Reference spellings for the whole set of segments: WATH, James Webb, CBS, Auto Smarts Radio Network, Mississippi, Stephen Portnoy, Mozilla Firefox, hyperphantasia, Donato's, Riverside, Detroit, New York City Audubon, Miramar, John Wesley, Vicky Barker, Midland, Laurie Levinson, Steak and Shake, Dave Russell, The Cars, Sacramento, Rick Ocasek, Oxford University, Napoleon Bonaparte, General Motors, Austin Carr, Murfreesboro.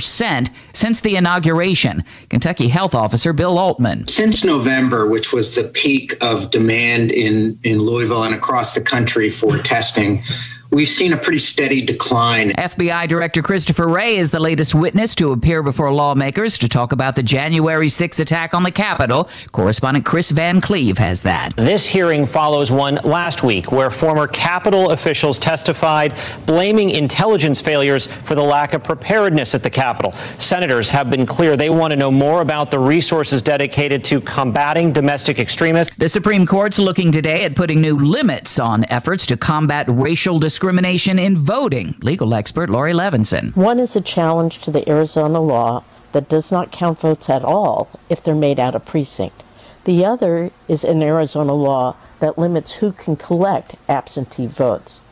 since the inauguration. Kentucky Health Officer Bill Altman. Since November, which was the peak of demand in Louisville and across the country for testing, we've seen a pretty steady decline. FBI Director Christopher Wray is the latest witness to appear before lawmakers to talk about the January 6th attack on the Capitol. Correspondent Chris Van Cleave has that. This hearing follows one last week where former Capitol officials testified blaming intelligence failures for the lack of preparedness at the Capitol. Senators have been clear they want to know more about the resources dedicated to combating domestic extremists. The Supreme Court's looking today at putting new limits on efforts to combat racial discrimination in voting. Legal expert Laurie Levinson. One is a challenge to the Arizona law that does not count votes at all if they're made out of precinct. The other is an Arizona law that limits who can collect absentee votes.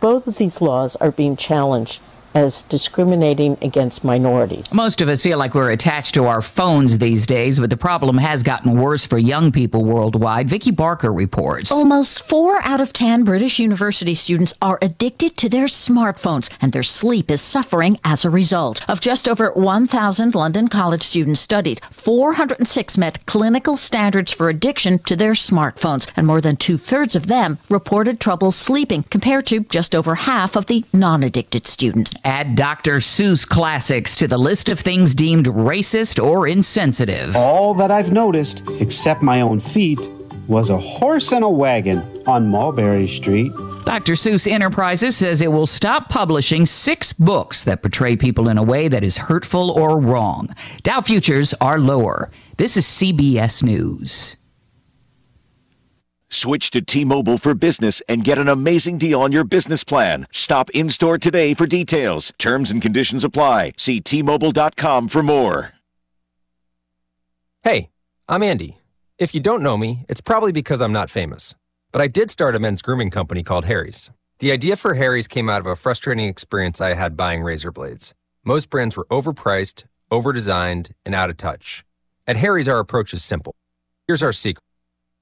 Both of these laws are being challenged as discriminating against minorities. Most of us feel like we're attached to our phones these days, but the problem has gotten worse for young people worldwide. Vicky Barker reports. Almost 4 out of 10 British university students are addicted to their smartphones, and their sleep is suffering as a result. Of just over 1,000 London college students studied, 406 met clinical standards for addiction to their smartphones, and more than 2/3 of them reported trouble sleeping, compared to just over half of the non-addicted students. Add Dr. Seuss classics to the list of things deemed racist or insensitive. All that I've noticed, except my own feet, was a horse and a wagon on Mulberry Street. Dr. Seuss Enterprises says it will stop publishing 6 books that portray people in a way that is hurtful or wrong. Dow futures are lower. This is CBS News. Switch to T-Mobile for Business and get an amazing deal on your business plan. Stop in-store today for details. Terms and conditions apply. See T-Mobile.com for more. Hey, I'm Andy. If you don't know me, it's probably because I'm not famous. But I did start a men's grooming company called Harry's. The idea for Harry's came out of a frustrating experience I had buying razor blades. Most brands were overpriced, overdesigned, and out of touch. At Harry's, our approach is simple. Here's our secret.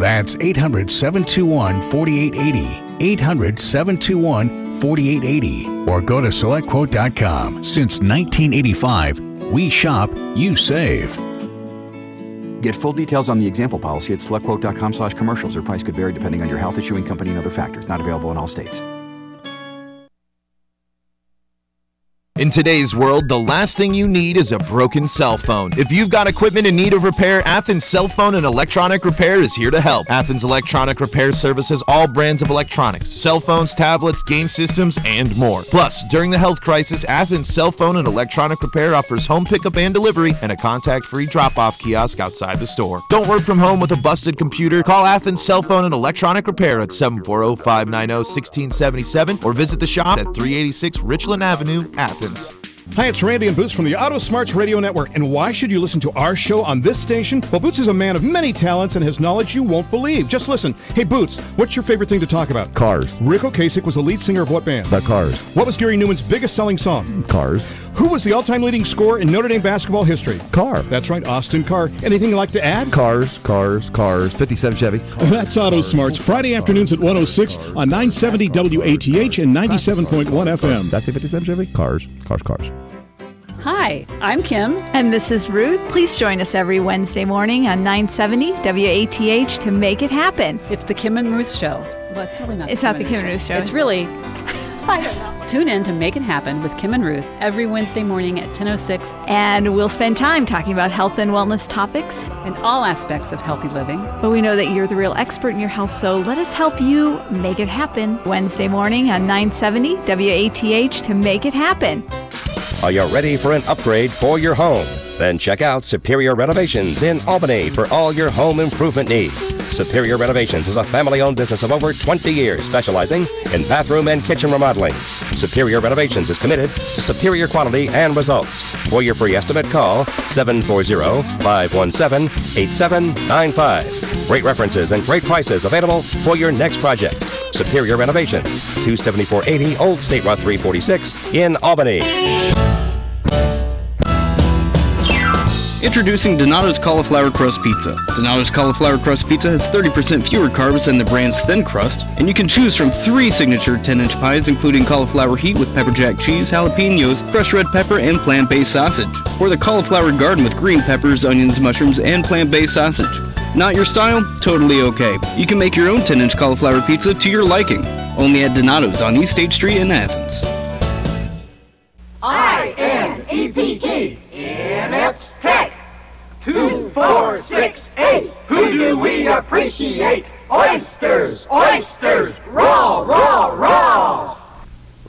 That's 800-721-4880. 800-721-4880. Or go to SelectQuote.com. Since 1985, we shop, you save. Get full details on the example policy at SelectQuote.com/commercials, or price could vary depending on your health, issuing company, and other factors. Not available in all states. In today's world, the last thing you need is a broken cell phone. If you've got equipment in need of repair, Athens Cell Phone and Electronic Repair is here to help. Athens Electronic Repair services all brands of electronics, cell phones, tablets, game systems, and more. Plus, during the health crisis, Athens Cell Phone and Electronic Repair offers home pickup and delivery and a contact-free drop-off kiosk outside the store. Don't work from home with a busted computer. Call Athens Cell Phone and Electronic Repair at 740-590-1677 or visit the shop at 386 Richland Avenue, Athens. Hi, it's Randy and Boots from the Auto Smarts Radio Network, and why should you listen to our show on this station? Well, Boots is a man of many talents and his knowledge you won't believe. Just listen. Hey, Boots, what's your favorite thing to talk about? Cars. Rick Ocasek was the lead singer of what band? The Cars. What was Gary Newman's biggest selling song? Cars. Who was the all-time leading scorer in Notre Dame basketball history? Carr. That's right, Austin Carr. Anything you'd like to add? Cars, 57 Chevy. That's Auto Smarts, Friday afternoons at 1:06 on 970 WATH and 97.1 FM. That's a 57 Chevy? Cars. Hi, I'm Kim. And this is Ruth. Please join us every Wednesday morning on 970 WATH to make it happen. It's the Kim and Ruth Show. Well, it's probably not. It's not the Kim and Ruth Show. It's really... I don't know. Tune in to Make It Happen with Kim and Ruth every Wednesday morning at 10:06. And we'll spend time talking about health and wellness topics. And all aspects of healthy living. But we know that you're the real expert in your health, so let us help you make it happen. Wednesday morning on 970 WATH to Make It Happen. Are you ready for an upgrade for your home? Then check out Superior Renovations in Albany for all your home improvement needs. Superior Renovations is a family-owned business of over 20 years specializing in bathroom and kitchen remodelings. Superior Renovations is committed to superior quality and results. For your free estimate, call 740-517-8795. Great references and great prices available for your next project. Superior Renovations, 27480 Old State Route 346 in Albany. Introducing Donato's Cauliflower Crust Pizza. Donato's Cauliflower Crust Pizza has 30% fewer carbs than the brand's thin crust, and you can choose from 3 signature 10-inch pies, including cauliflower heat with pepper jack cheese, jalapenos, fresh red pepper, and plant-based sausage. Or the cauliflower garden with green peppers, onions, mushrooms, and plant-based sausage. Not your style? Totally okay. You can make your own 10-inch cauliflower pizza to your liking. Only at Donato's on East State Street in Athens. I-N-E-P-T. Inept Tech. 2468. Who do we appreciate? Oysters. Raw. Well,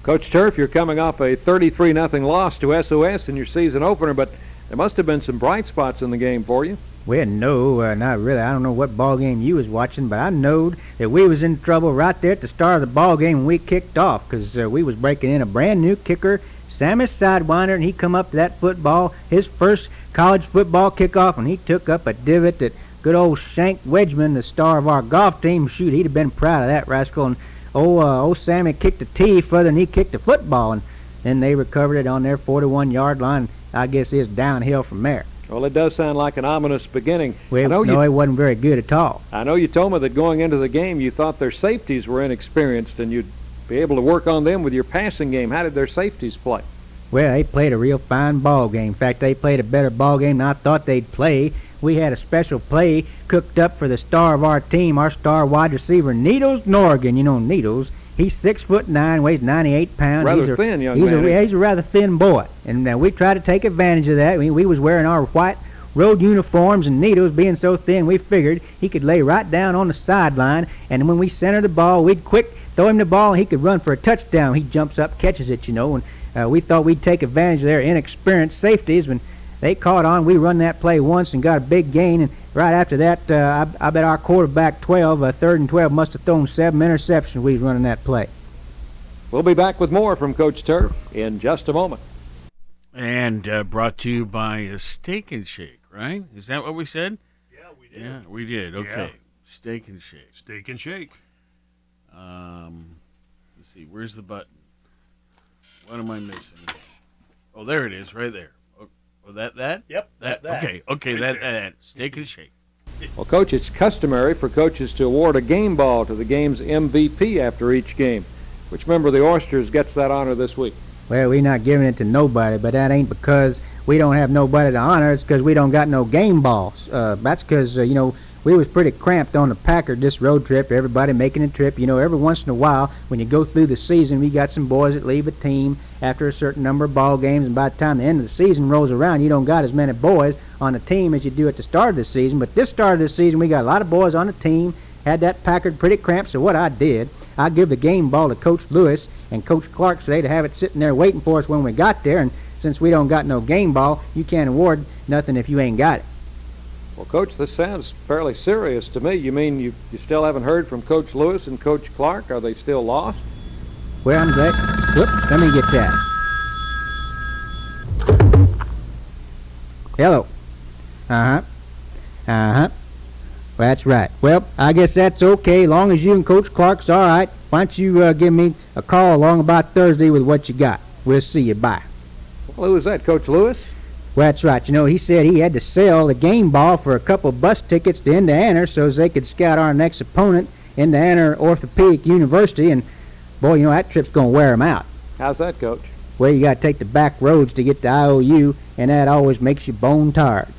Coach Turf, you're coming off a 33-0 loss to SOS in your season opener, but there must have been some bright spots in the game for you. Well, no, not really. I don't know what ball game you was watching, but I knowed that we was in trouble right there at the start of the ball game when we kicked off, because we was breaking in a brand new kicker, Sammy Sidewinder, and he come up to that football, his first college football kickoff, and he took up a divot that good old Shank Wedgman, the star of our golf team, shoot, he'd have been proud of that rascal. And old Sammy kicked a tee further than he kicked the football, and then they recovered it on their 41-yard line. I guess it's downhill from there. Well, it does sound like an ominous beginning. Well, it wasn't very good at all. I know you told me that going into the game you thought their safeties were inexperienced, and you'd be able to work on them with your passing game. How did their safeties play? Well, they played a real fine ball game. In fact, they played a better ball game than I thought they'd play. We had a special play cooked up for the star of our team, our star wide receiver, Needles Norgan. You know Needles. He's 6'9", weighs 98 pounds. He's a rather thin boy, and we tried to take advantage of that. We was wearing our white road uniforms, and Needles being so thin, we figured he could lay right down on the sideline, and when we centered the ball, we'd quick throw him the ball, and he could run for a touchdown. He jumps up, catches it, you know, and we thought we'd take advantage of their inexperienced safeties. When they caught on, we run that play once and got a big gain, and right after that, I bet our quarterback, 3rd and 12, must have thrown 7 interceptions we was running that play. We'll be back with more from Coach Turf in just a moment. And brought to you by Steak and Shake, right? Is that what we said? Yeah, we did. Okay. Yeah. Steak and Shake. Let's see, where's the button? What am I missing? Oh, there it is, right there. Oh, that? Yep. That. Okay, right that. Steak and Shake. Well, Coach, it's customary for coaches to award a game ball to the game's MVP after each game. Which member of the Oysters gets that honor this week? Well, we're not giving it to nobody, but that ain't because we don't have nobody to honor, it's because we don't got no game balls. That's because, you know, we was pretty cramped on the Packard this road trip, everybody making a trip. You know, every once in a while, when you go through the season, we got some boys that leave a team after a certain number of ball games, and by the time the end of the season rolls around, you don't got as many boys on the team as you do at the start of the season. But this start of the season, we got a lot of boys on the team, had that Packard pretty cramped, so what I did, I give the game ball to Coach Lewis and Coach Clark so they'd have it sitting there waiting for us when we got there, and since we don't got no game ball, you can't award nothing if you ain't got it. Well, Coach, this sounds fairly serious to me. You mean you still haven't heard from Coach Lewis and Coach Clark? Are they still lost? Well, I'm glad. Whoops, let me get that. Hello. Uh-huh. Uh-huh. That's right. Well, I guess that's okay. Long as you and Coach Clark's all right, why don't you give me a call along about Thursday with what you got. We'll see you. Bye. Well, who was that, Coach Lewis? Well, that's right. You know, he said he had to sell the game ball for a couple bus tickets to Indiana so they could scout our next opponent, Indiana Orthopedic University, and, boy, you know, that trip's going to wear them out. How's that, Coach? Well, you got to take the back roads to get to IOU, and that always makes you bone tired.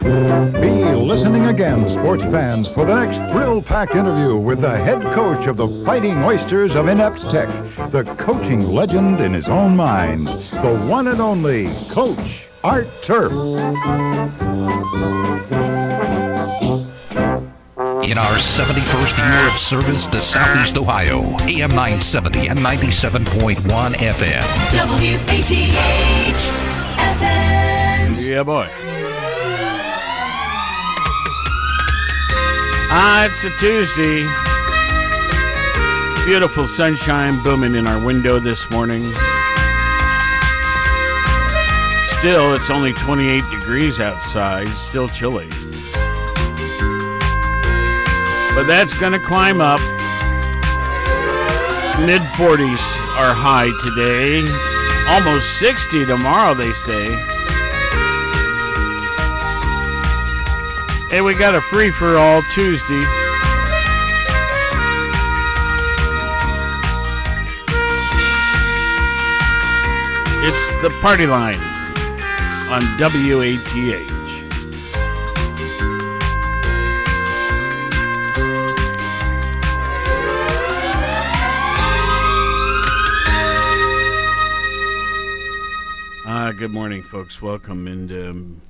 Be listening again, sports fans, for the next thrill-packed interview with the head coach of the Fighting Oysters of Inept Tech, the coaching legend in his own mind, the one and only Coach Art Turf. In our 71st year of service to Southeast Ohio, AM 970 and 97.1 FM. WATH-FM. Yeah, boy. It's a Tuesday. Beautiful sunshine booming in our window this morning. Still, it's only 28 degrees outside. Still chilly. But that's going to climb up. Mid-40s are high today. Almost 60 tomorrow, they say. Hey, we got a free-for-all Tuesday. It's the Party Line on WATH. Good morning, folks. Welcome. And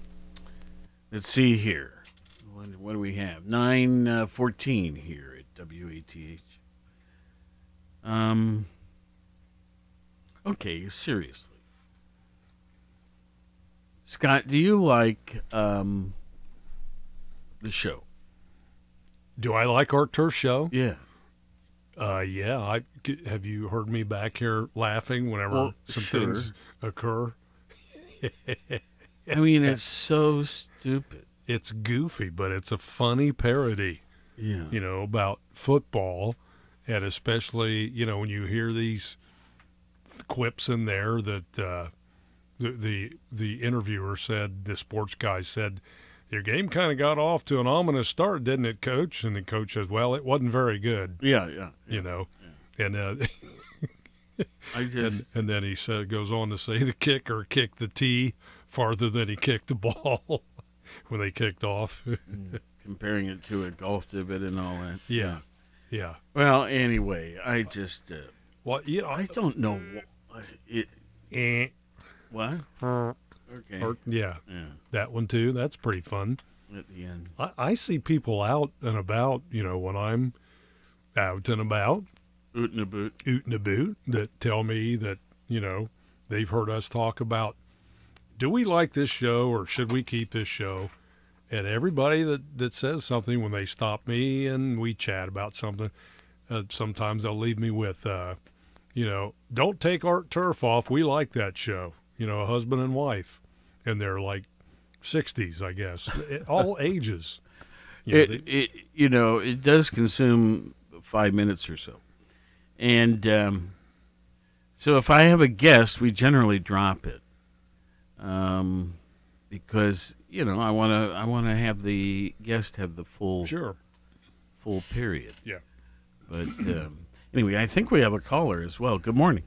let's see here. What do we have? 9:14 here at WATH. Okay, seriously. Scott, do you like the show? Do I like Art Turf's show? Yeah. Yeah. Have you heard me back here laughing whenever some things occur? I mean, it's so stupid. It's goofy, but it's a funny parody, you know, about football, and especially, you know, when you hear these quips in there that the interviewer said, the sports guy said, your game kind of got off to an ominous start, didn't it, Coach? And the coach says, well, it wasn't very good. Yeah. You know, and I just... and then he goes on to say the kicker kicked the tee farther than he kicked the ball. When they kicked off. Comparing it to a golf divot and all that. Yeah, yeah. Well, anyway, I just... well, you know, I don't know what... What? Okay. Yeah. That one, too. That's pretty fun. At the end. I see people out and about, you know, when I'm out and about. Out and about. That tell me that, you know, they've heard us talk about, do we like this show or should we keep this show? And everybody that says something, when they stop me and we chat about something, sometimes they'll leave me with, you know, don't take Art Turf off. We like that show. You know, a husband and wife. And they're like 60s, I guess. All ages. You know, it does consume 5 minutes or so. And so if I have a guest, we generally drop it. Because you know I wanna have the guest have the full period. Yeah. But anyway, I think we have a caller as well. Good morning.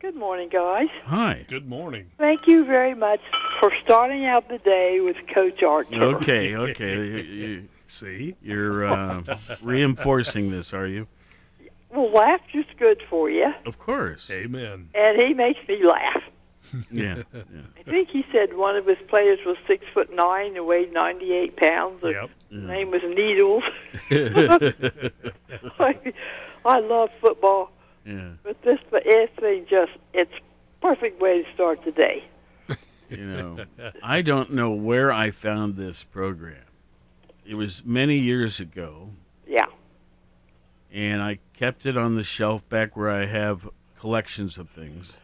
Good morning, guys. Hi. Good morning. Thank you very much for starting out the day with Coach Art Turf. Okay. You, see? You're reinforcing this, are you? Well, laughter's good for you. Of course. Amen. And he makes me laugh. Yeah. I think he said one of his players was 6'9" and weighed 98 pounds. Yep. His name was Needles. I love football. Yeah. But this thing it's perfect way to start the day. You know, I don't know where I found this program. It was many years ago. Yeah. And I kept it on the shelf back where I have collections of things.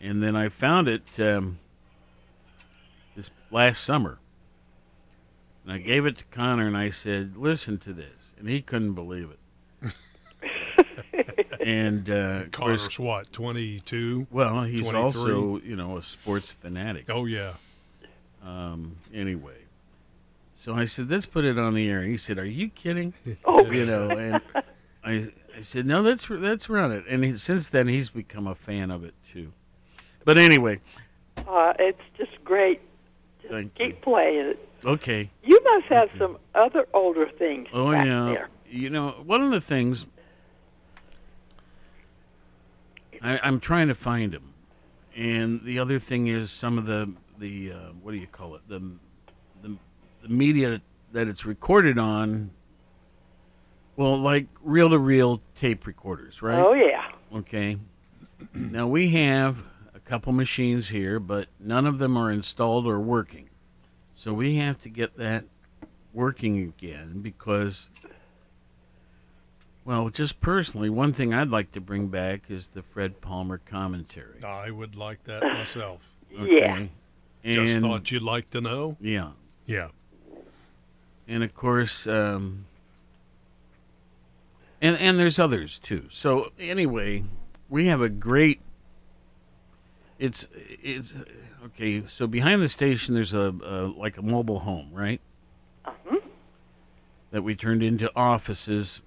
And then I found it this last summer. And I gave it to Connor, and I said, listen to this. And he couldn't believe it. And Connor's, of course, what, 22? Well, he's 23? Also, you know, a sports fanatic. Oh, yeah. Anyway. So I said, let's put it on the air. He said, are you kidding? Oh, you know, and I said, no, let's run it. And since then, he's become a fan of it, too. But anyway, it's just great. Just keep playing it. Okay. You must have some other older things back there. You know, one of the things, I'm trying to find them. And the other thing is some of the what do you call it? The media that it's recorded on, well, like reel-to-reel tape recorders, right? Oh, yeah. Okay. Now, we have couple machines here, but none of them are installed or working. So we have to get that working again because, well, just personally, one thing I'd like to bring back is the Fred Palmer commentary. I would like that myself. Okay. Yeah. Just thought you'd like to know? Yeah. Yeah. And, of course, and there's others, too. So, anyway, we have a great It's okay. So behind the station, there's a mobile home, right? Uh-huh. That we turned into offices,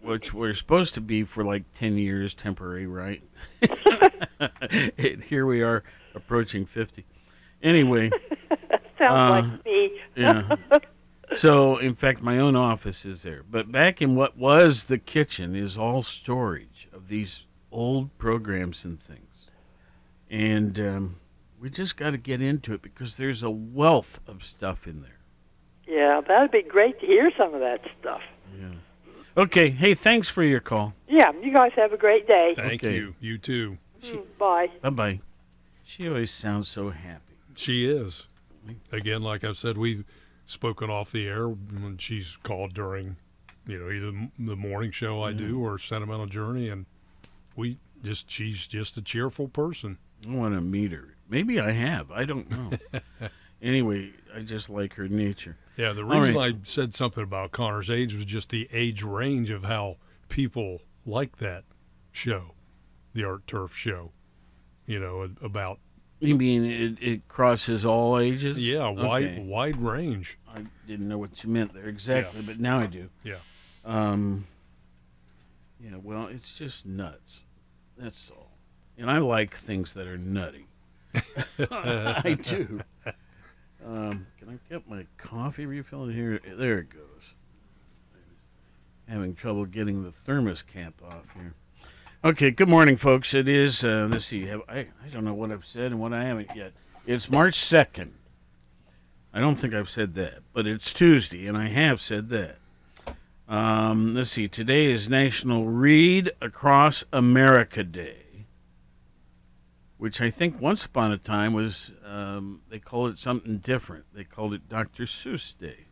which were supposed to be for like 10 years temporary, right? And here we are approaching 50. Anyway, sounds like me. Yeah. So in fact, my own office is there, but back in what was the kitchen is all storage of these old programs and things. And we just got to get into it because there's a wealth of stuff in there. Yeah, that would be great to hear some of that stuff. Yeah. Okay. Hey, thanks for your call. Yeah, you guys have a great day. Thank you. You too. Bye. Bye-bye. She always sounds so happy. She is. Again, like I've said, we've spoken off the air when she's called during, you know, either the morning show I do or Sentimental Journey, and she's just a cheerful person. I want to meet her. Maybe I have. I don't know. Anyway, I just like her nature. Yeah, the reason I said something about Connor's age was just the age range of how people like that show, the Art Turf show, you know, about. You mean it crosses all ages? Yeah, okay. Wide range. I didn't know what you meant there exactly, but now I do. Yeah. Yeah, well, it's just nuts. That's all. And I like things that are nutty. I do. Can I get my coffee refilled here? There it goes. I'm having trouble getting the thermos cap off here. Okay, good morning, folks. It is, let's see, I don't know what I've said and what I haven't yet. It's March 2nd. I don't think I've said that, but it's Tuesday, and I have said that. Let's see, today is National Read Across America Day, which I think once upon a time was, they called it something different. They called it Dr. Seuss Day.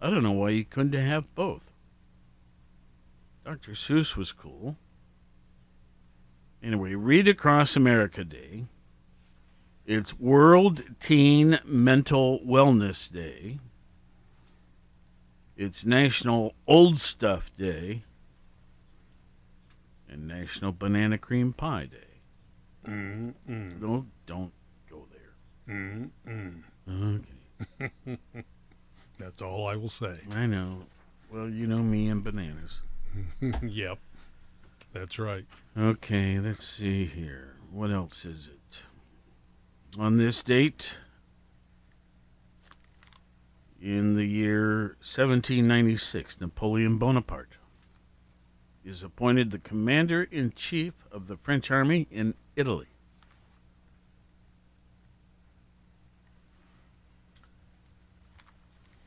I don't know why you couldn't have both. Dr. Seuss was cool. Anyway, Read Across America Day. It's World Teen Mental Wellness Day. It's National Old Stuff Day. And National Banana Cream Pie Day. Mm-mm. No, don't go there. Mm-mm. Okay. That's all I will say. I know. Well, you know me and bananas. Yep. That's right. Okay, let's see here. What else is it? On this date, in the year 1796, Napoleon Bonaparte is appointed the commander-in-chief of the French army in Italy.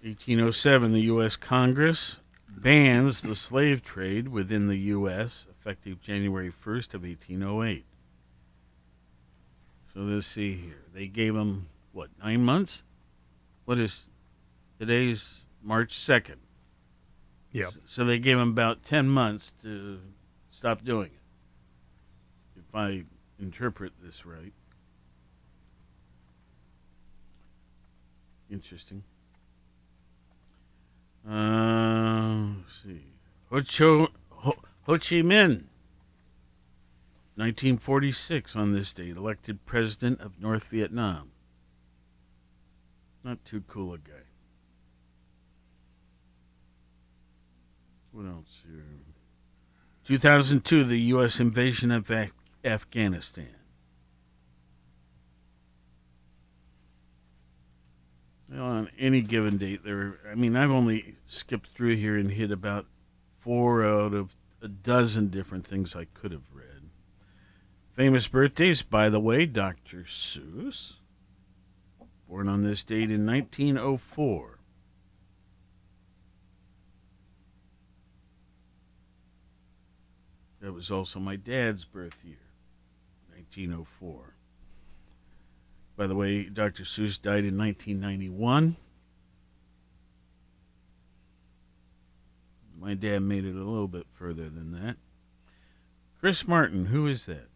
In 1807, the U.S. Congress bans the slave trade within the U.S., effective January 1st of 1808. So let's see here. They gave them, what, 9 months? What is today's March 2nd? Yeah. So they gave them about 10 months to stop doing it, if I interpret this right. Interesting. Let's see. Ho Chi Minh, 1946, on this date, elected president of North Vietnam. Not too cool a guy. What else here? 2002, the U.S. invasion of Afghanistan. Well, on any given date, I mean, I've only skipped through here and hit about 4 out of a dozen different things I could have read. Famous birthdays, by the way, Dr. Seuss, born on this date in 1904. That was also my dad's birth year, 1904. By the way, Dr. Seuss died in 1991. My dad made it a little bit further than that. Chris Martin, who is that?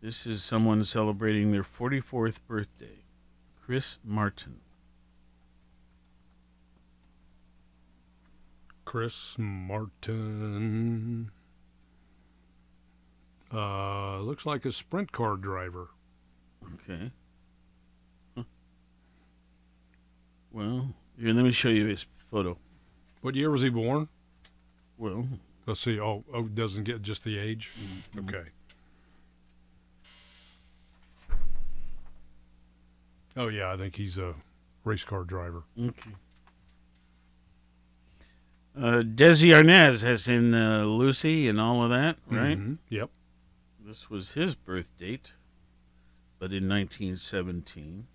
This is someone celebrating their 44th birthday. Chris Martin. Chris Martin. Looks like a sprint car driver. Okay. Huh. Well, here, let me show you his photo. What year was he born? Well, let's see. Oh, doesn't get just the age? Mm-hmm. Okay. Oh, yeah, I think he's a race car driver. Okay. Desi Arnaz, as in Lucy and all of that, right? Mm-hmm. Yep. This was his birth date, but in 1917.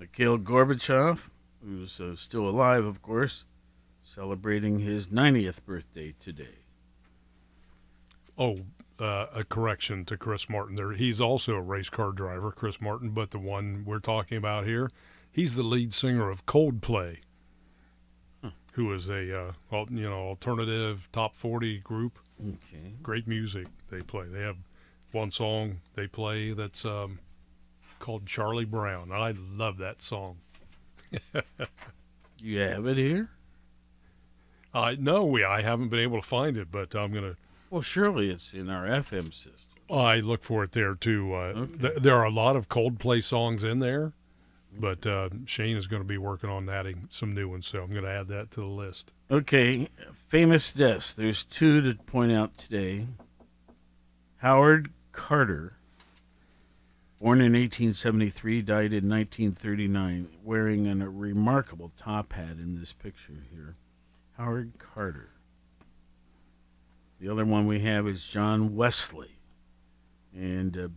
Mikhail Gorbachev, who's still alive, of course, celebrating his 90th birthday today. Oh, a correction to Chris Martin there. He's also a race car driver, Chris Martin, but the one we're talking about here, he's the lead singer of Coldplay, who is a alternative top 40 group. Okay. Great music they play. They have one song they play that's called Charlie Brown. I love that song. You have it here? No, I haven't been able to find it, but I'm gonna. Well, surely it's in our FM system. I look for it there too. Okay. There are a lot of Coldplay songs in there. But Shane is going to be working on adding some new ones, so I'm going to add that to the list. Okay, famous deaths. There's two to point out today. Howard Carter, born in 1873, died in 1939, wearing a remarkable top hat in this picture here. Howard Carter. The other one we have is John Wesley, and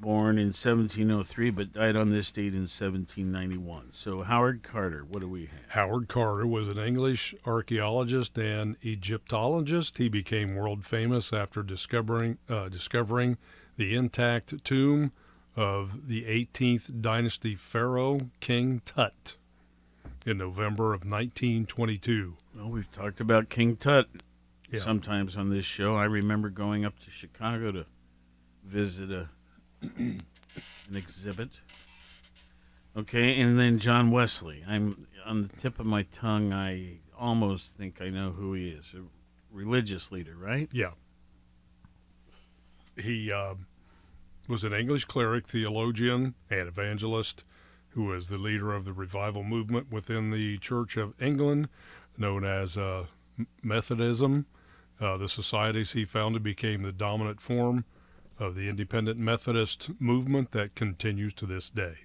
born in 1703, but died on this date in 1791. So Howard Carter, what do we have? Howard Carter was an English archaeologist and Egyptologist. He became world famous after discovering the intact tomb of the 18th dynasty pharaoh, King Tut, in November of 1922. Well, we've talked about King Tut sometimes on this show. I remember going up to Chicago to visit an exhibit. Okay, and then John Wesley. I'm on the tip of my tongue. I almost think I know who he is. A religious leader, right? Yeah. He was an English cleric, theologian, and evangelist who was the leader of the revival movement within the Church of England, known as Methodism, The societies he founded became the dominant form of the independent Methodist movement that continues to this day.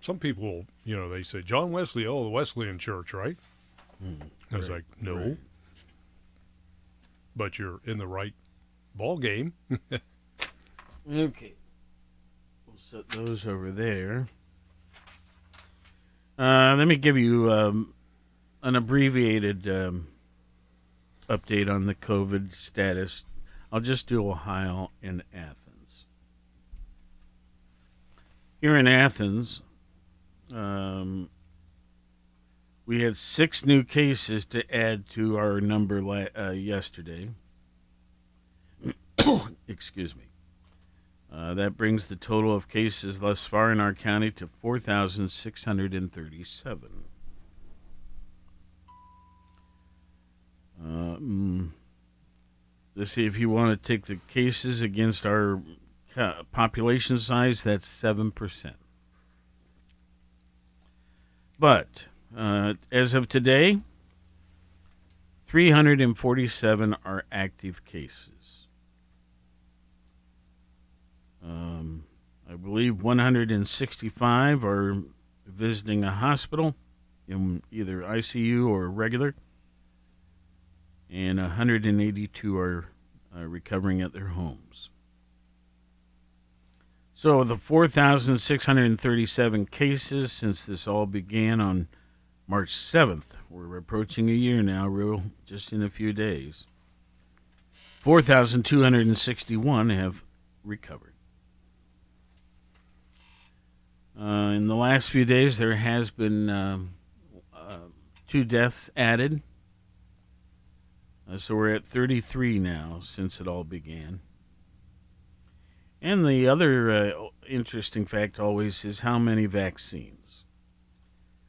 Some people, you know, they say, John Wesley, oh, the Wesleyan Church, right? I was like, no. Right. But you're in the right ball game. Okay. We'll set those over there. Let me give you an abbreviated update on the COVID status. I'll just do Ohio and Athens. Here in Athens, we had 6 new cases to add to our number yesterday. Excuse me. That brings the total of cases thus far in our county to 4,637. Let's see, if you want to take the cases against our population size, that's 7%. But as of today, 347 are active cases. I believe 165 are visiting a hospital in either ICU or regular, and 182 are recovering at their homes. So the 4,637 cases since this all began on March 7th, we're approaching a year now, real just in a few days, 4,261 have recovered. In the last few days, there has been 2 deaths added. So we're at 33 now since it all began. And the other interesting fact always is how many vaccines.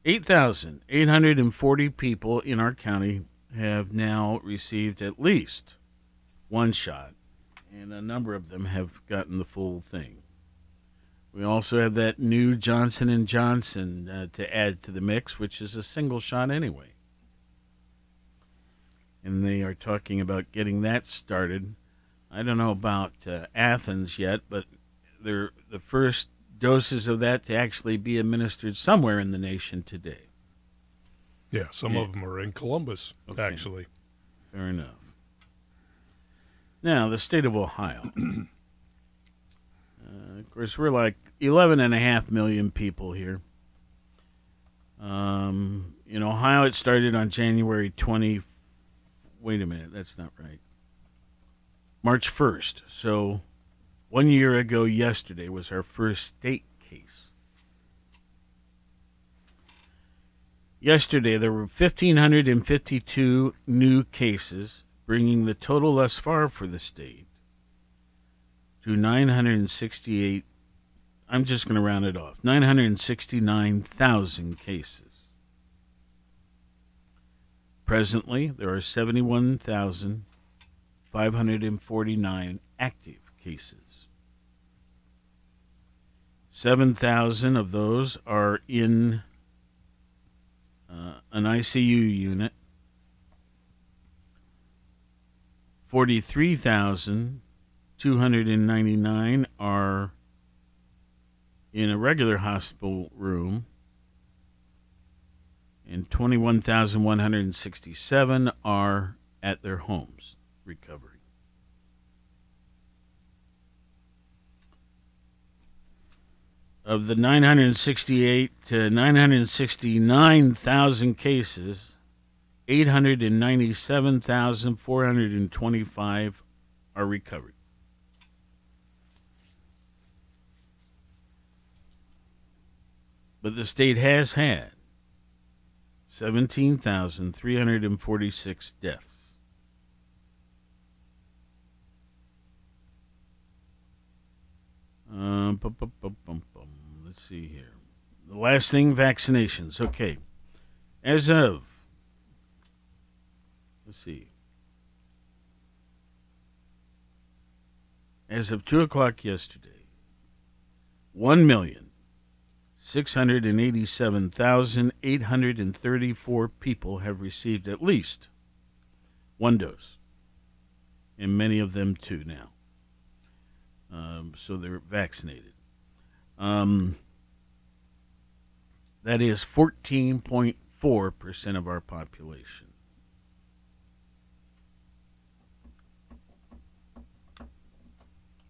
8,840 people in our county have now received at least 1 shot, and a number of them have gotten the full thing. We also have that new Johnson & Johnson to add to the mix, which is a single shot anyway. And they are talking about getting that started. I don't know about Athens yet, but they're the first doses of that to actually be administered somewhere in the nation today. Yeah, some of them are in Columbus, actually. Fair enough. Now, the state of Ohio. Of course, we're like 11.5 million people here. In Ohio, it started on January 24th. Wait a minute, that's not right. March 1st. So 1 year ago yesterday was our first state case. Yesterday there were 1,552 new cases, bringing the total thus far for the state to 968. I'm just going to round it off. 969,000 cases. Presently, there are 71,549 active cases. 7,000 of those are in an ICU unit. 43,299 are in a regular hospital room. And 21,167 are at their homes recovering. Of the 968 to 969,000 cases, 897,425 are recovered. But the state has had 17,346 deaths. Let's see here. The last thing, vaccinations. Okay. As of, let's see. As of 2 o'clock yesterday, 1,687,834 people have received at least one dose, and many of them two now. So they're vaccinated. That is 14.4% of our population.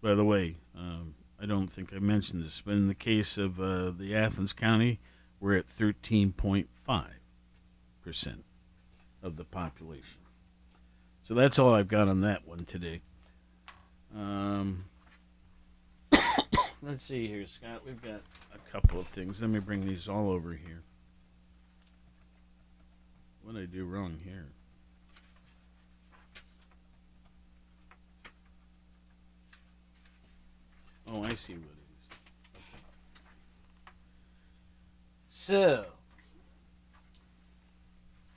By the way, I don't think I mentioned this, but in the case of the Athens County, we're at 13.5% of the population. So that's all I've got on that one today. Let's see here, Scott. We've got a couple of things. Let me bring these all over here. What did I do wrong here? Oh, I see what it is. So,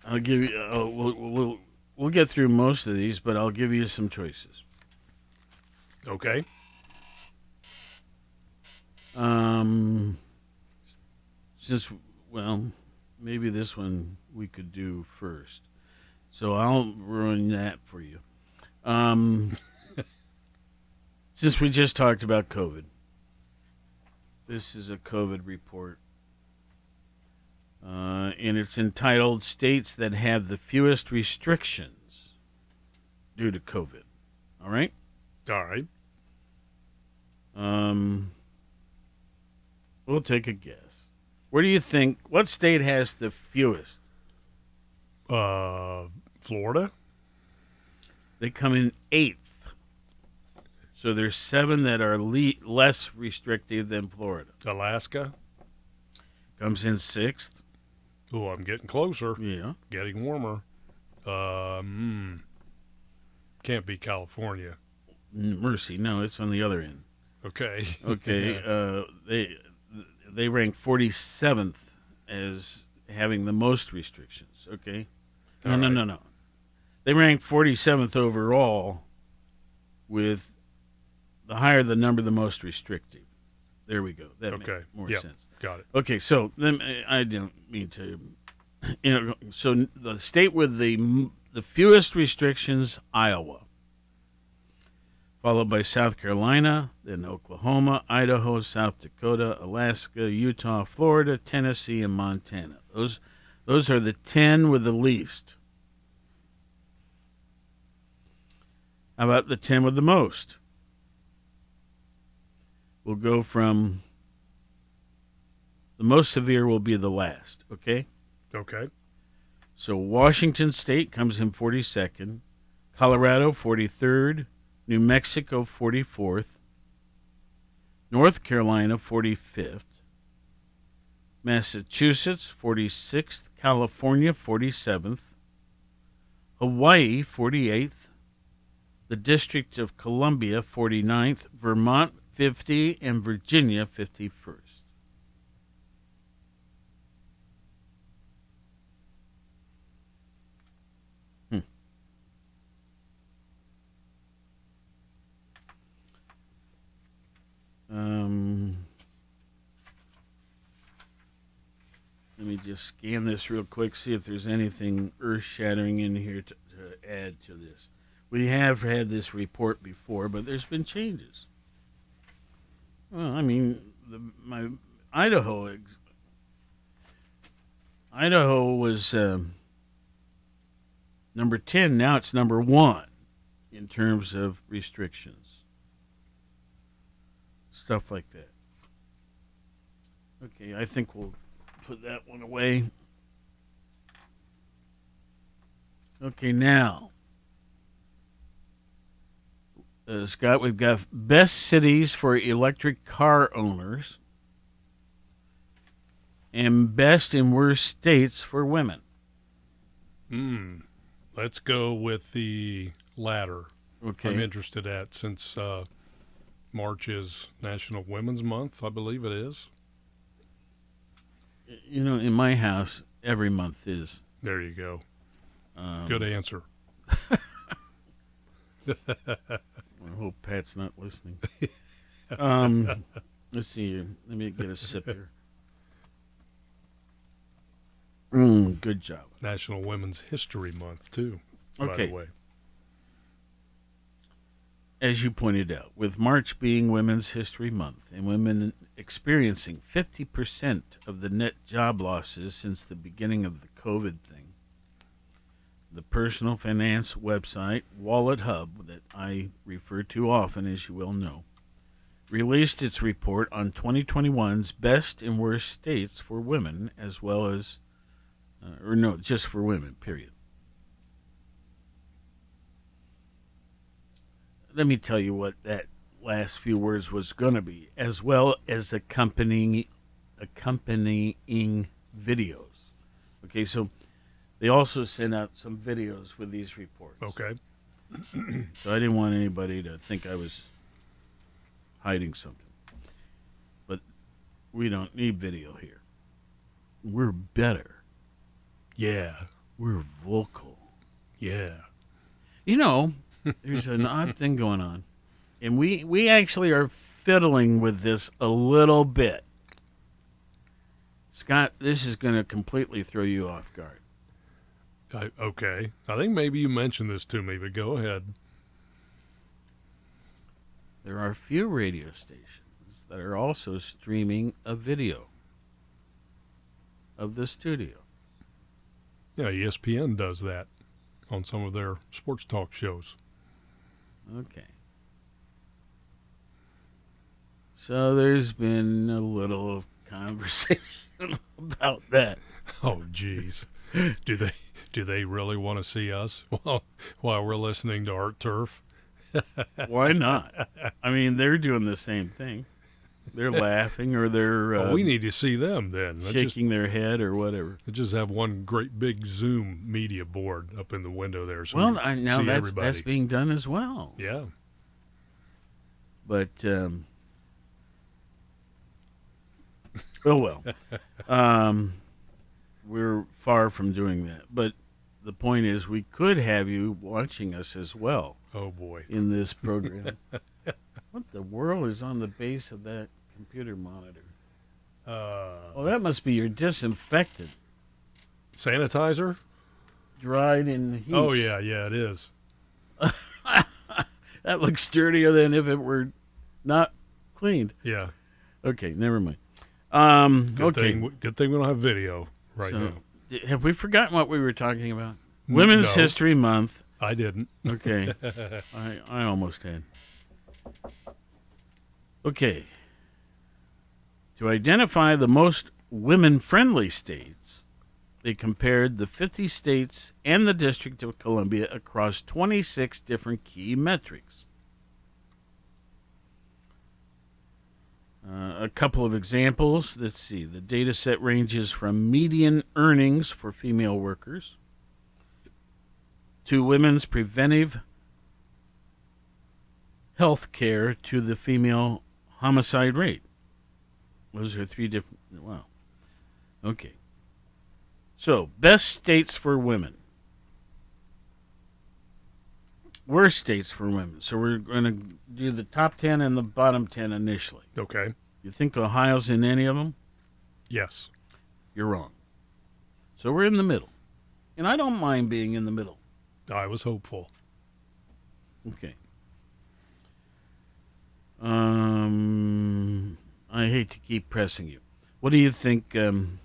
I'll give you. We'll get through most of these, but I'll give you some choices. Okay. Since, well, maybe this one we could do first. So I'll ruin that for you. Since we just talked about COVID, this is a COVID report. And it's entitled States That Have the Fewest Restrictions Due to COVID. All right? All right. We'll take a guess. Where do you think, what state has the fewest? Florida. They come in eighth. So there's seven that are less restrictive than Florida. Alaska. Comes in sixth. Oh, I'm getting closer. Yeah. Getting warmer. Can't be California. Mercy, no, it's on the other end. Okay. Okay, They rank 47th as having the most restrictions, okay? No. They rank 47th overall with the higher the number, the most restrictive. There we go. That makes more sense. Got it. Okay, so then I didn't mean to. So the state with the fewest restrictions, Iowa. Followed by South Carolina, then Oklahoma, Idaho, South Dakota, Alaska, Utah, Florida, Tennessee, and Montana. Those are the 10 with the least. How about the 10 with the most? We'll go from the most severe will be the last, okay? Okay. So Washington State comes in 42nd, Colorado 43rd, New Mexico, 44th. North Carolina, 45th. Massachusetts, 46th. California, 47th. Hawaii, 48th. The District of Columbia, 49th. Vermont, 50th. And Virginia, 51st. Let me just scan this real quick, see if there's anything earth-shattering in here to add to this. We have had this report before, but there's been changes. Well, I mean, my Idaho was number 10. Now it's number 1 in terms of restrictions. Stuff like that. Okay, I think we'll put that one away. Okay, now, Scott, we've got best cities for electric car owners and best and worst states for women. Let's go with the latter. Okay. I'm interested at since... March is National Women's Month, I believe it is. You know, in my house, every month is. There you go. Good answer. I hope Pat's not listening. Let's see here. Let me get a sip here. Good job. National Women's History Month, too, by the way. as you pointed out, with March being Women's History Month and women experiencing 50% of the net job losses since the beginning of the COVID thing, the personal finance website, Wallet Hub, that I refer to often, as you well know, released its report on 2021's best and worst states for women, as well as, just for women, period. Let me tell you what that last few words was going to be, as well as accompanying videos. Okay, so they also sent out some videos with these reports. Okay. So I didn't want anybody to think I was hiding something. But we don't need video here. We're better. Yeah. We're vocal. Yeah. You know, there's an odd thing going on. And we actually are fiddling with this a little bit. Scott, this is going to completely throw you off guard. Okay. I think maybe you mentioned this to me, but go ahead. There are a few radio stations that are also streaming a video of the studio. Yeah, ESPN does that on some of their sports talk shows. Okay. So there's been a little conversation about that. Oh, geez. Do they really want to see us while we're listening to Art Turf? Why not? I mean, they're doing the same thing. They're laughing or they're... we need to see them then. Shaking their head or whatever. They just have one great big Zoom media board up in the window there. So well, now that's being done as well. Yeah. But... oh, well. We're far from doing that. But the point is we could have you watching us as well. Oh, boy. In this program. What the world is on the base of that computer monitor? That must be your disinfectant. Sanitizer? Dried in heat. Oh, yeah, it is. That looks dirtier than if it were not cleaned. Yeah. Okay, never mind. Good thing we don't have video right now. Have we forgotten what we were talking about? Women's History Month. I didn't. Okay. I almost had. Okay. To identify the most women-friendly states, they compared the 50 states and the District of Columbia across 26 different key metrics. A couple of examples. Let's see. The data set ranges from median earnings for female workers to women's preventive health care to the female homicide rate. Those are three different... Wow. Okay. So, best states for women. Worst states for women. So we're going to do the top 10 and the bottom 10 initially. Okay. You think Ohio's in any of them? Yes. You're wrong. So we're in the middle. And I don't mind being in the middle. I was hopeful. Okay. I hate to keep pressing you. What do you think? What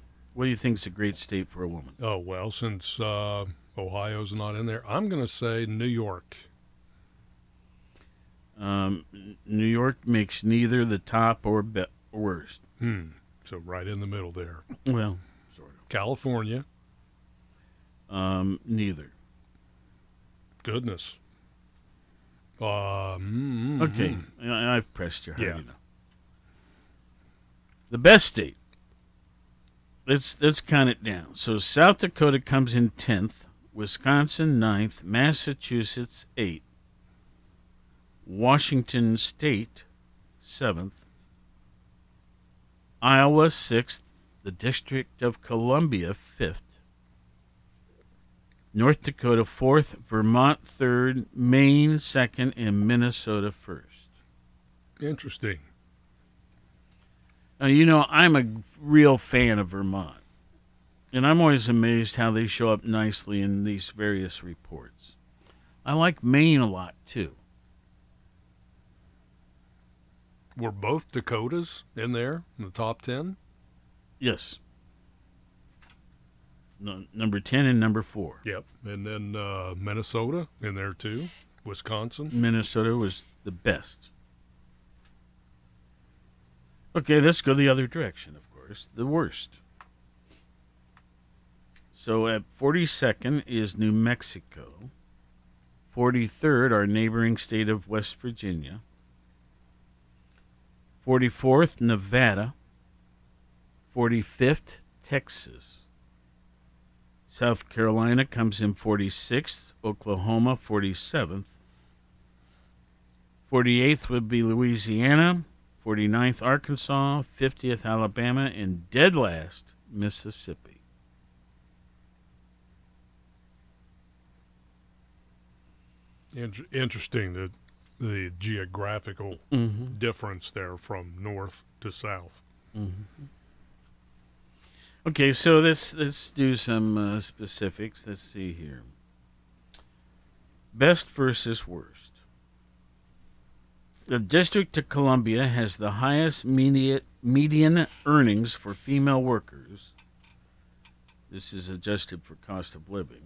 do you think is a great state for a woman? Oh, well, since Ohio's not in there, I'm going to say New York. New York makes neither the top or worst. So right in the middle there. Well, sort of. California. Neither. Goodness. Okay, I've pressed your hard enough. The best state. Let's count it down. So South Dakota comes in 10th, Wisconsin 9th, Massachusetts 8th, Washington State 7th, Iowa 6th, the District of Columbia 5th, North Dakota 4th, Vermont 3rd, Maine 2nd, and Minnesota 1st. Interesting. Now, you know, I'm a real fan of Vermont. And I'm always amazed how they show up nicely in these various reports. I like Maine a lot, too. were both Dakotas in there in the top 10? Yes. No, number 10 and number 4. Yep. And then Minnesota in there too. Wisconsin. Minnesota was the best. Okay, let's go the other direction, of course. The worst. So at 42nd is New Mexico. 43rd, our neighboring state of West Virginia. 44th, Nevada. 45th, Texas. South Carolina comes in 46th, Oklahoma 47th. 48th would be Louisiana, 49th, Arkansas, 50th, Alabama, and dead last, Mississippi. Interesting, the geographical difference there from north to south. Mm-hmm. Okay, so let's do some specifics. Let's see here. Best versus worst. The District of Columbia has the highest median earnings for female workers. This is adjusted for cost of living,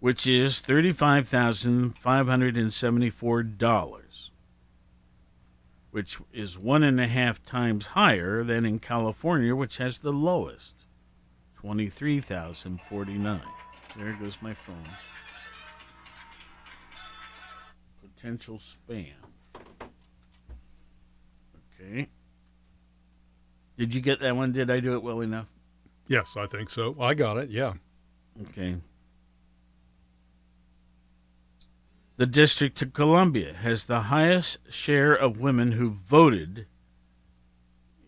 which is $35,574. Which is 1.5 times higher than in California, which has the lowest, $23,049. There goes my phone. Potential spam. Okay. Did you get that one? Did I do it well enough? Yes, I think so. I got it, yeah. Okay. The District of Columbia has the highest share of women who voted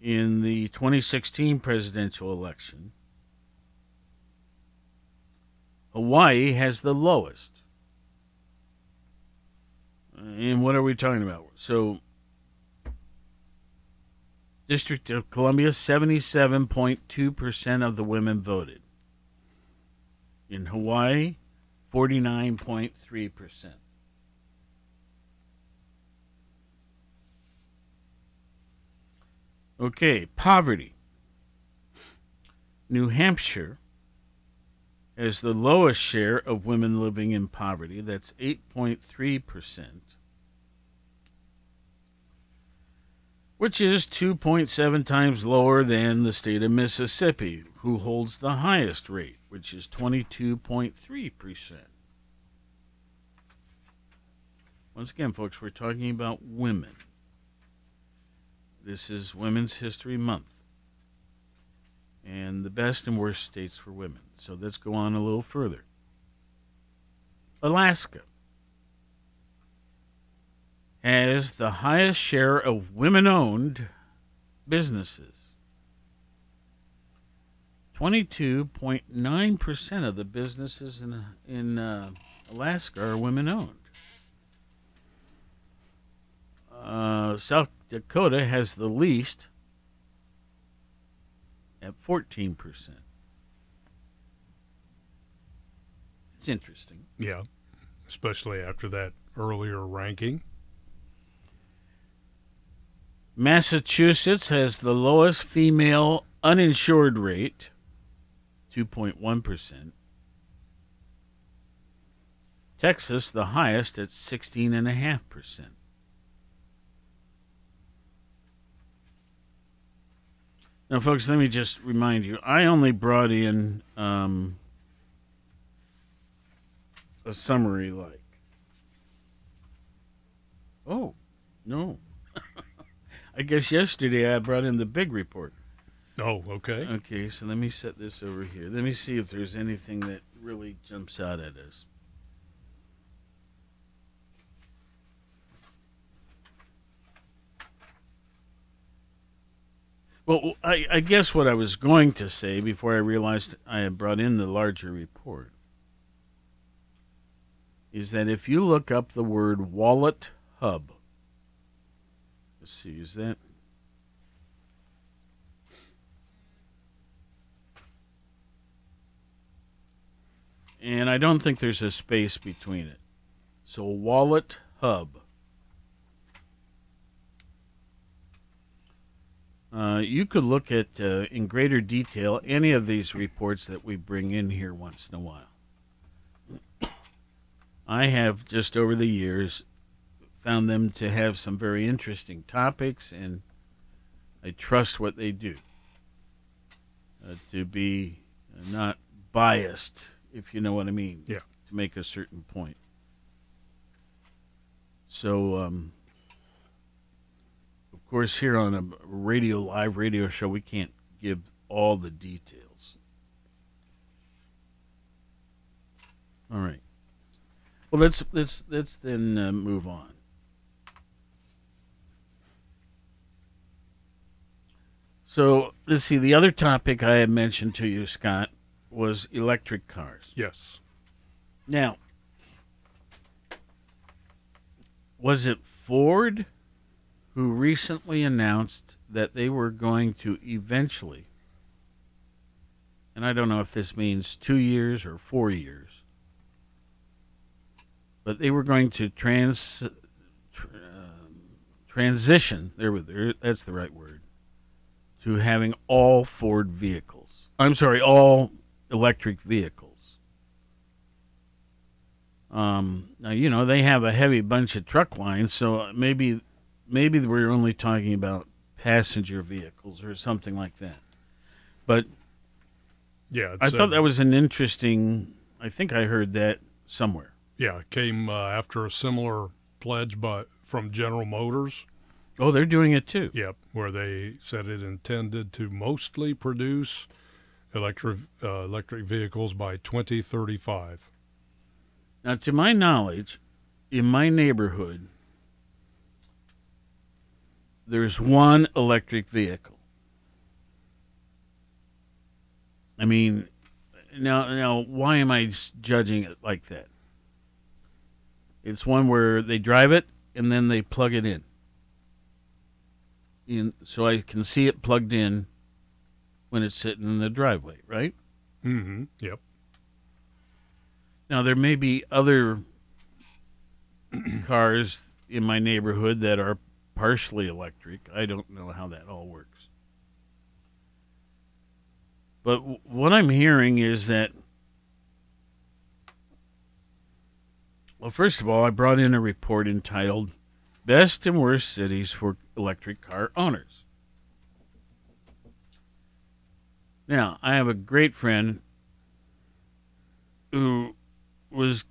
in the 2016 presidential election. Hawaii has the lowest. And what are we talking about? So, District of Columbia, 77.2% of the women voted. In Hawaii, 49.3%. Okay, poverty. New Hampshire has the lowest share of women living in poverty. That's 8.3%, which is 2.7 times lower than the state of Mississippi, who holds the highest rate, which is 22.3%. Once again, folks, we're talking about women. This is Women's History Month, and the best and worst states for women. So let's go on a little further. Alaska has the highest share of women-owned businesses. 22.9% of the businesses in Alaska are women-owned. South Dakota has the least at 14%. It's interesting. Yeah, especially after that earlier ranking. Massachusetts has the lowest female uninsured rate, 2.1%. Texas, the highest at 16.5%. Now, folks, let me just remind you, I only brought in a summary like. Oh, no. I guess yesterday I brought in the big report. Oh, okay. Okay, so let me set this over here. Let me see if there's anything that really jumps out at us. Well, I guess what I was going to say before I realized I had brought in the larger report is that if you look up the word Wallet Hub, let's see, is that? And I don't think there's a space between it. So Wallet Hub. You could look at in greater detail any of these reports that we bring in here once in a while. I have just over the years found them to have some very interesting topics, and I trust what they do to be not biased, if you know what I mean, yeah, to make a certain point. So, of course, here on a live radio show, we can't give all the details. All right. Well, let's then move on. So, let's see. The other topic I had mentioned to you, Scott, was electric cars. Yes. Now, was it Ford who recently announced that they were going to eventually, and I don't know if this means 2 years or 4 years, but they were going to transition, that's the right word, to having all Ford vehicles. I'm sorry, all electric vehicles. Now, you know, they have a heavy bunch of truck lines, so maybe we're only talking about passenger vehicles or something like that. But yeah, I thought that was an interesting, I think I heard that somewhere. Yeah, it came after a similar pledge from General Motors. Oh, they're doing it too. Yep, where they said it intended to mostly produce electric vehicles by 2035. Now, to my knowledge, in my neighborhood, there's one electric vehicle. I mean, now why am I judging it like that? It's one where they drive it and then they plug it in. So I can see it plugged in when it's sitting in the driveway, right? Mm-hmm. Yep. Now, there may be other cars in my neighborhood that are partially electric. I don't know how that all works. But what I'm hearing is that, well, first of all, I brought in a report entitled Best and Worst Cities for Electric Car Owners. Now, I have a great friend who was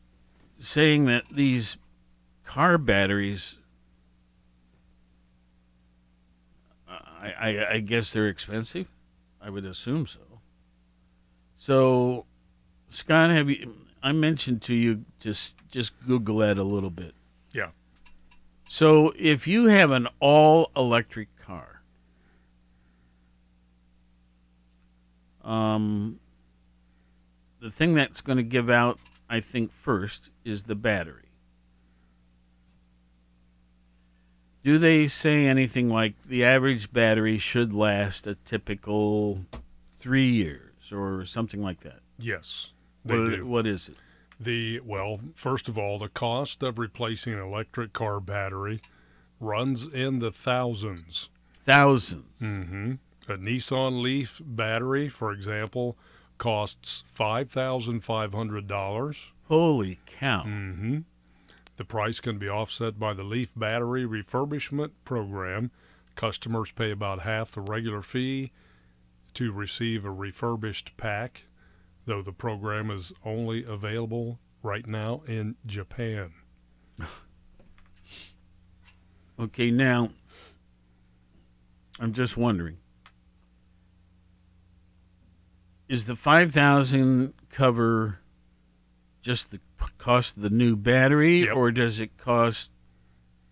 saying that these car batteries, I guess they're expensive. I would assume so. So, Scott, I mentioned to you, just Google that a little bit. Yeah. So if you have an all-electric car, the thing that's going to give out, I think, first is the battery. Do they say anything like the average battery should last a typical 3 years or something like that? Yes, they do. What is it? Well, first of all, the cost of replacing an electric car battery runs in the thousands. Thousands. Mm-hmm. A Nissan Leaf battery, for example, costs $5,500. Holy cow. Mm-hmm. The price can be offset by the Leaf battery refurbishment program. Customers pay about half the regular fee to receive a refurbished pack, though the program is only available right now in Japan. Okay, now, I'm just wondering, is the $5,000 cover just the cost of the new battery, yep, or does it cost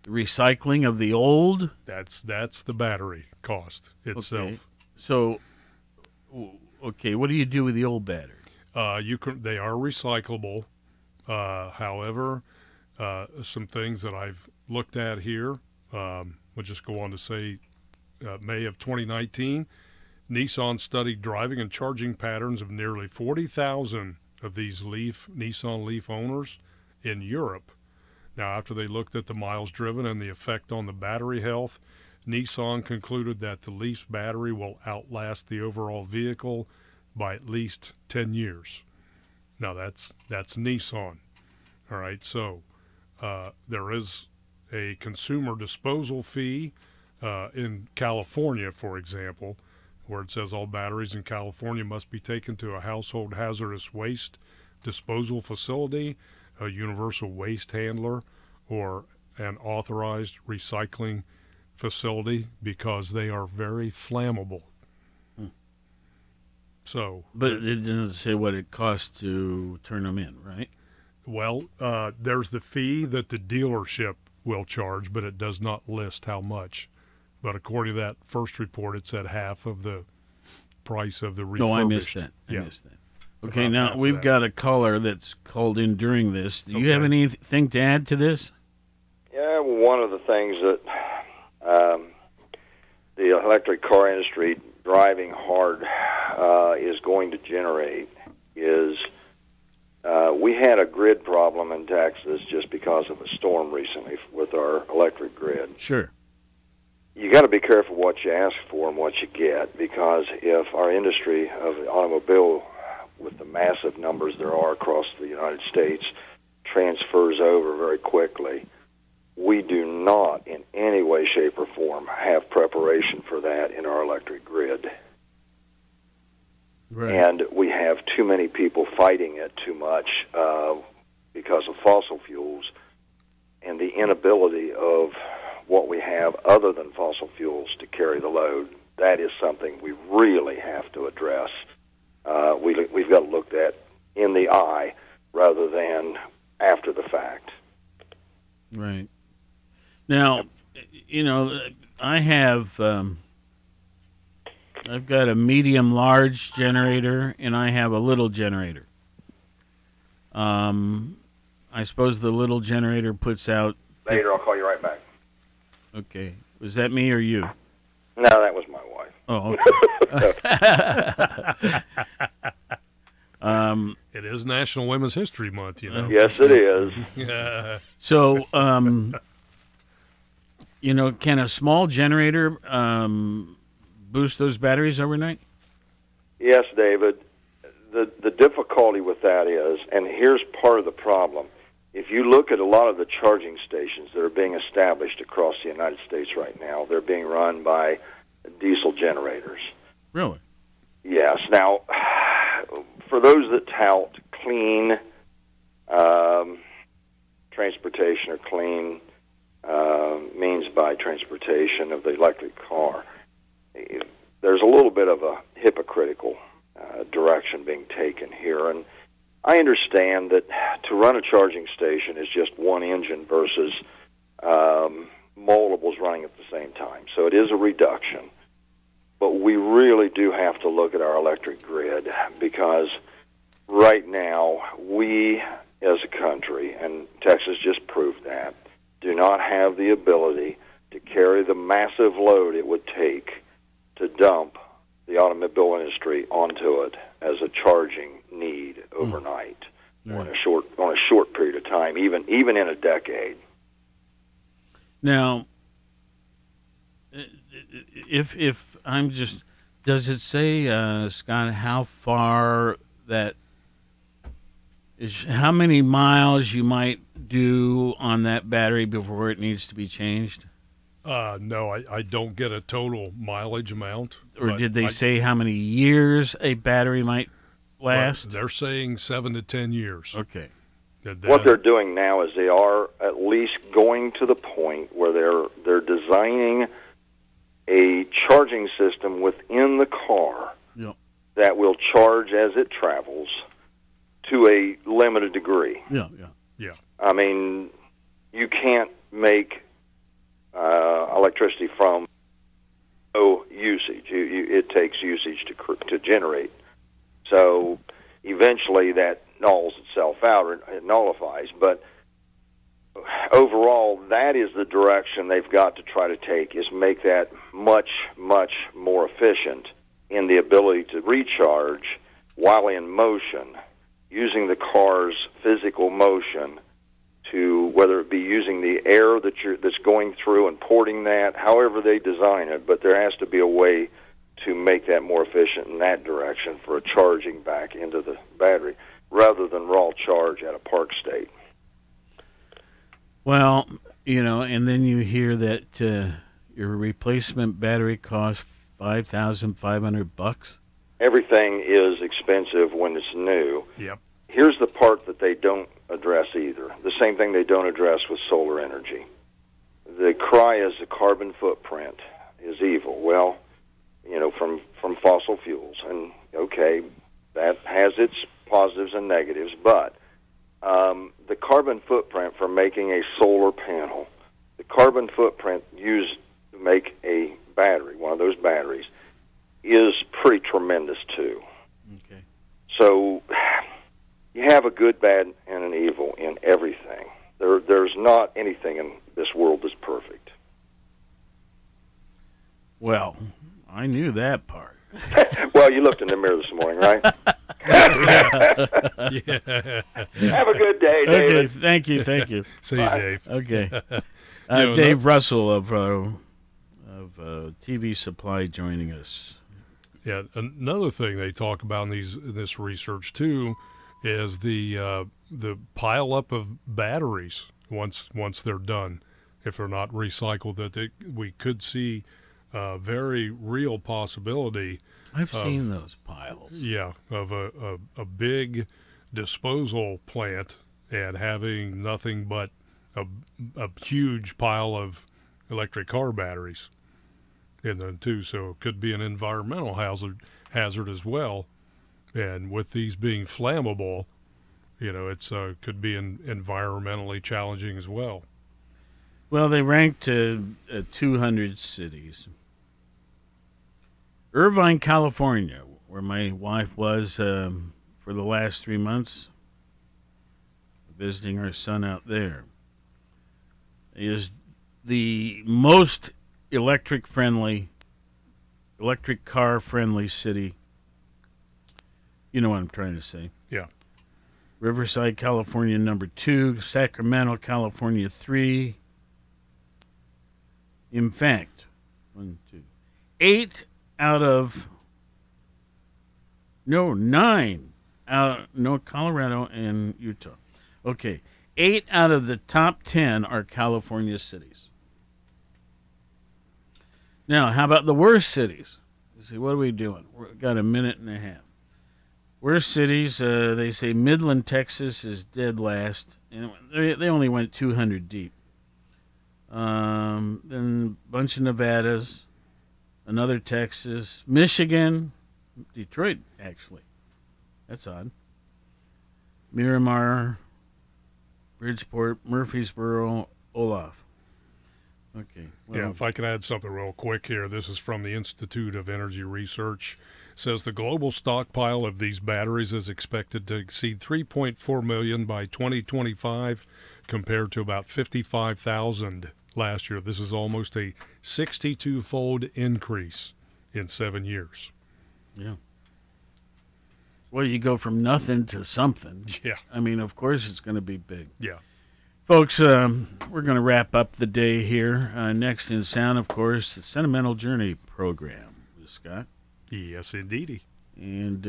the recycling of the old? That's the battery cost itself. Okay. So, okay, what do you do with the old battery? They are recyclable. However, some things that I've looked at here, we'll just go on to say May of 2019, Nissan studied driving and charging patterns of nearly 40,000 of these Nissan Leaf owners in Europe. Now, after they looked at the miles driven and the effect on the battery health, Nissan concluded that the Leaf's battery will outlast the overall vehicle by at least 10 years. Now, that's Nissan. All right, so there is a consumer disposal fee in California, for example, where it says all batteries in California must be taken to a household hazardous waste disposal facility, a universal waste handler, or an authorized recycling facility, because they are very flammable. So, but it doesn't say what it costs to turn them in, right? Well, there's the fee that the dealership will charge, but it does not list how much. But according to that first report, it said half of the price of the refurbished. No, I missed that. Yeah. I missed that. Okay, about now we've got a caller that's called in during this. Do you have anything to add to this? Yeah, well, one of the things that the electric car industry driving hard is going to generate is we had a grid problem in Texas just because of a storm recently with our electric grid. Sure. You got to be careful what you ask for and what you get, because if our industry of the automobile, with the massive numbers there are across the United States, transfers over very quickly, we do not in any way, shape, or form have preparation for that in our electric grid. Right. And we have too many people fighting it too much because of fossil fuels and the inability of what we have other than fossil fuels to carry the load. That is something we really have to address. We've got to look that in the eye rather than after the fact. Right. Now, you know, I have... I've got a medium-large generator, and I have a little generator. I suppose the little generator puts out... Later, I'll call you right back. Okay. Was that me or you? No, that was my wife. Oh, okay. It is National Women's History Month, you know. Yes, it is. So, you know, can a small generator... boost those batteries overnight? Yes, David. The difficulty with that is, and here's part of the problem, if you look at a lot of the charging stations that are being established across the United States right now, they're being run by diesel generators. Really? Yes. Now, for those that tout clean transportation or clean means by transportation of the electric car, there's a little bit of a hypocritical direction being taken here. And I understand that to run a charging station is just one engine versus multiples running at the same time. So it is a reduction. But we really do have to look at our electric grid, because right now we as a country, and Texas just proved that, do not have the ability to carry the massive load it would take to dump the automobile industry onto it as a charging need overnight, or on a short period of time, even in a decade. Now, if I'm just, does it say, Scott, how far that is? How many miles you might do on that battery before it needs to be changed? No, I don't get a total mileage amount. Or did they say how many years a battery might last? Well, they're saying 7 to 10 years. Okay. What they're doing now is they are at least going to the point where they're designing a charging system within the car that will charge as it travels to a limited degree. Yeah. I mean, you can't make electricity from no usage. It takes usage to generate. So eventually that nulls itself out, or it nullifies. But overall, that is the direction they've got to try to take, is make that much, much more efficient in the ability to recharge while in motion, using the car's physical motion to whether it be using the air that that's going through and porting that, however they design it, but there has to be a way to make that more efficient in that direction for a charging back into the battery rather than raw charge at a park state. Well, you know, and then you hear that your replacement battery costs $5,500. Everything is expensive when it's new. Yep. Here's the part that they don't address either. The same thing they don't address with solar energy. The cry is the carbon footprint is evil. Well, you know, from fossil fuels. And, okay, that has its positives and negatives, but the carbon footprint for making a solar panel, the carbon footprint used to make a battery, one of those batteries, is pretty tremendous too. Okay. So you have a good, bad, and an evil in everything. There's not anything in this world that's perfect. Well, I knew that part. Well, you looked in the mirror this morning, right? Yeah. Have a good day, David. Okay, thank you. See you, Dave. Okay. Dave Russell of TV Supply joining us. Yeah, another thing they talk about in this research, too, is the pile-up of batteries once they're done. If they're not recycled, we could see very real possibility. I've seen those piles. Yeah, of a big disposal plant and having nothing but a huge pile of electric car batteries in them too. So it could be an environmental hazard as well. And with these being flammable, you know, it's could be environmentally challenging as well. Well, they ranked 200 cities. Irvine, California, where my wife was for the last 3 months, visiting her son out there, is the most electric car-friendly city. You know what I'm trying to say. Yeah. Riverside, California, number 2. Sacramento, California, 3. In fact, 9 out of Colorado and Utah. Okay, 8 out of the top 10 are California cities. Now, how about the worst cities? You see, what are we doing? We've got a minute and a half. Worst cities, they say Midland, Texas is dead last, and they only went 200 deep. Then a bunch of Nevadas, another Texas, Michigan, Detroit, actually. That's odd. Miramar, Bridgeport, Murfreesboro, Olaf. Okay. Well, yeah, if I can add something real quick here. This is from the Institute of Energy Research. It says the global stockpile of these batteries is expected to exceed 3.4 million by 2025. Compared to about 55,000 last year. This is almost a 62-fold increase in 7 years. Yeah. Well, you go from nothing to something. Yeah. I mean, of course it's going to be big. Yeah. Folks, we're going to wrap up the day here. Next in sound, of course, the Sentimental Journey program with Scott. Yes, indeedy. And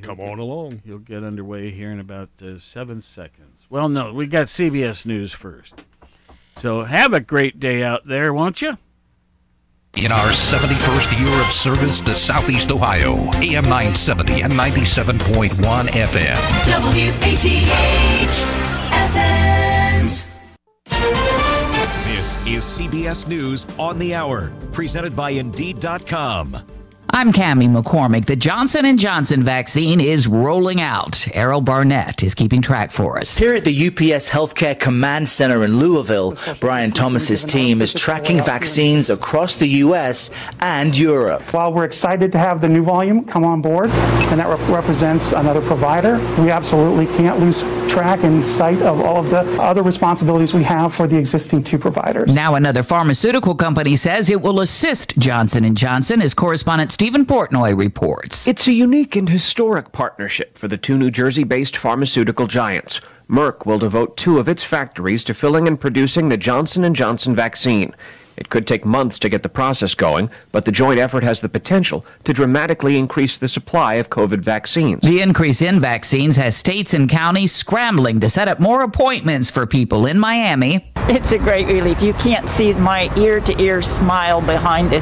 come on along. You'll get underway here in about 7 seconds. Well, no, we got CBS News first. So have a great day out there, won't you? In our 71st year of service to Southeast Ohio, AM 970 and 97.1 FM. WATH-Athens. This is CBS News on the Hour, presented by Indeed.com. I'm Cammy McCormick. The Johnson & Johnson vaccine is rolling out. Errol Barnett is keeping track for us. Here at the UPS Healthcare Command Center in Louisville, Brian Thomas's team is tracking vaccines across the U.S. and Europe. While we're excited to have the new volume come on board, and that represents another provider, we absolutely can't lose track and sight of all of the other responsibilities we have for the existing 2 providers. Now another pharmaceutical company says it will assist Johnson & Johnson as correspondent Stephen Portnoy reports. It's a unique and historic partnership for the 2 New Jersey-based pharmaceutical giants. Merck will devote 2 of its factories to filling and producing the Johnson & Johnson vaccine. It could take months to get the process going, but the joint effort has the potential to dramatically increase the supply of COVID vaccines. The increase in vaccines has states and counties scrambling to set up more appointments for people in Miami. It's a great relief. You can't see my ear-to-ear smile behind this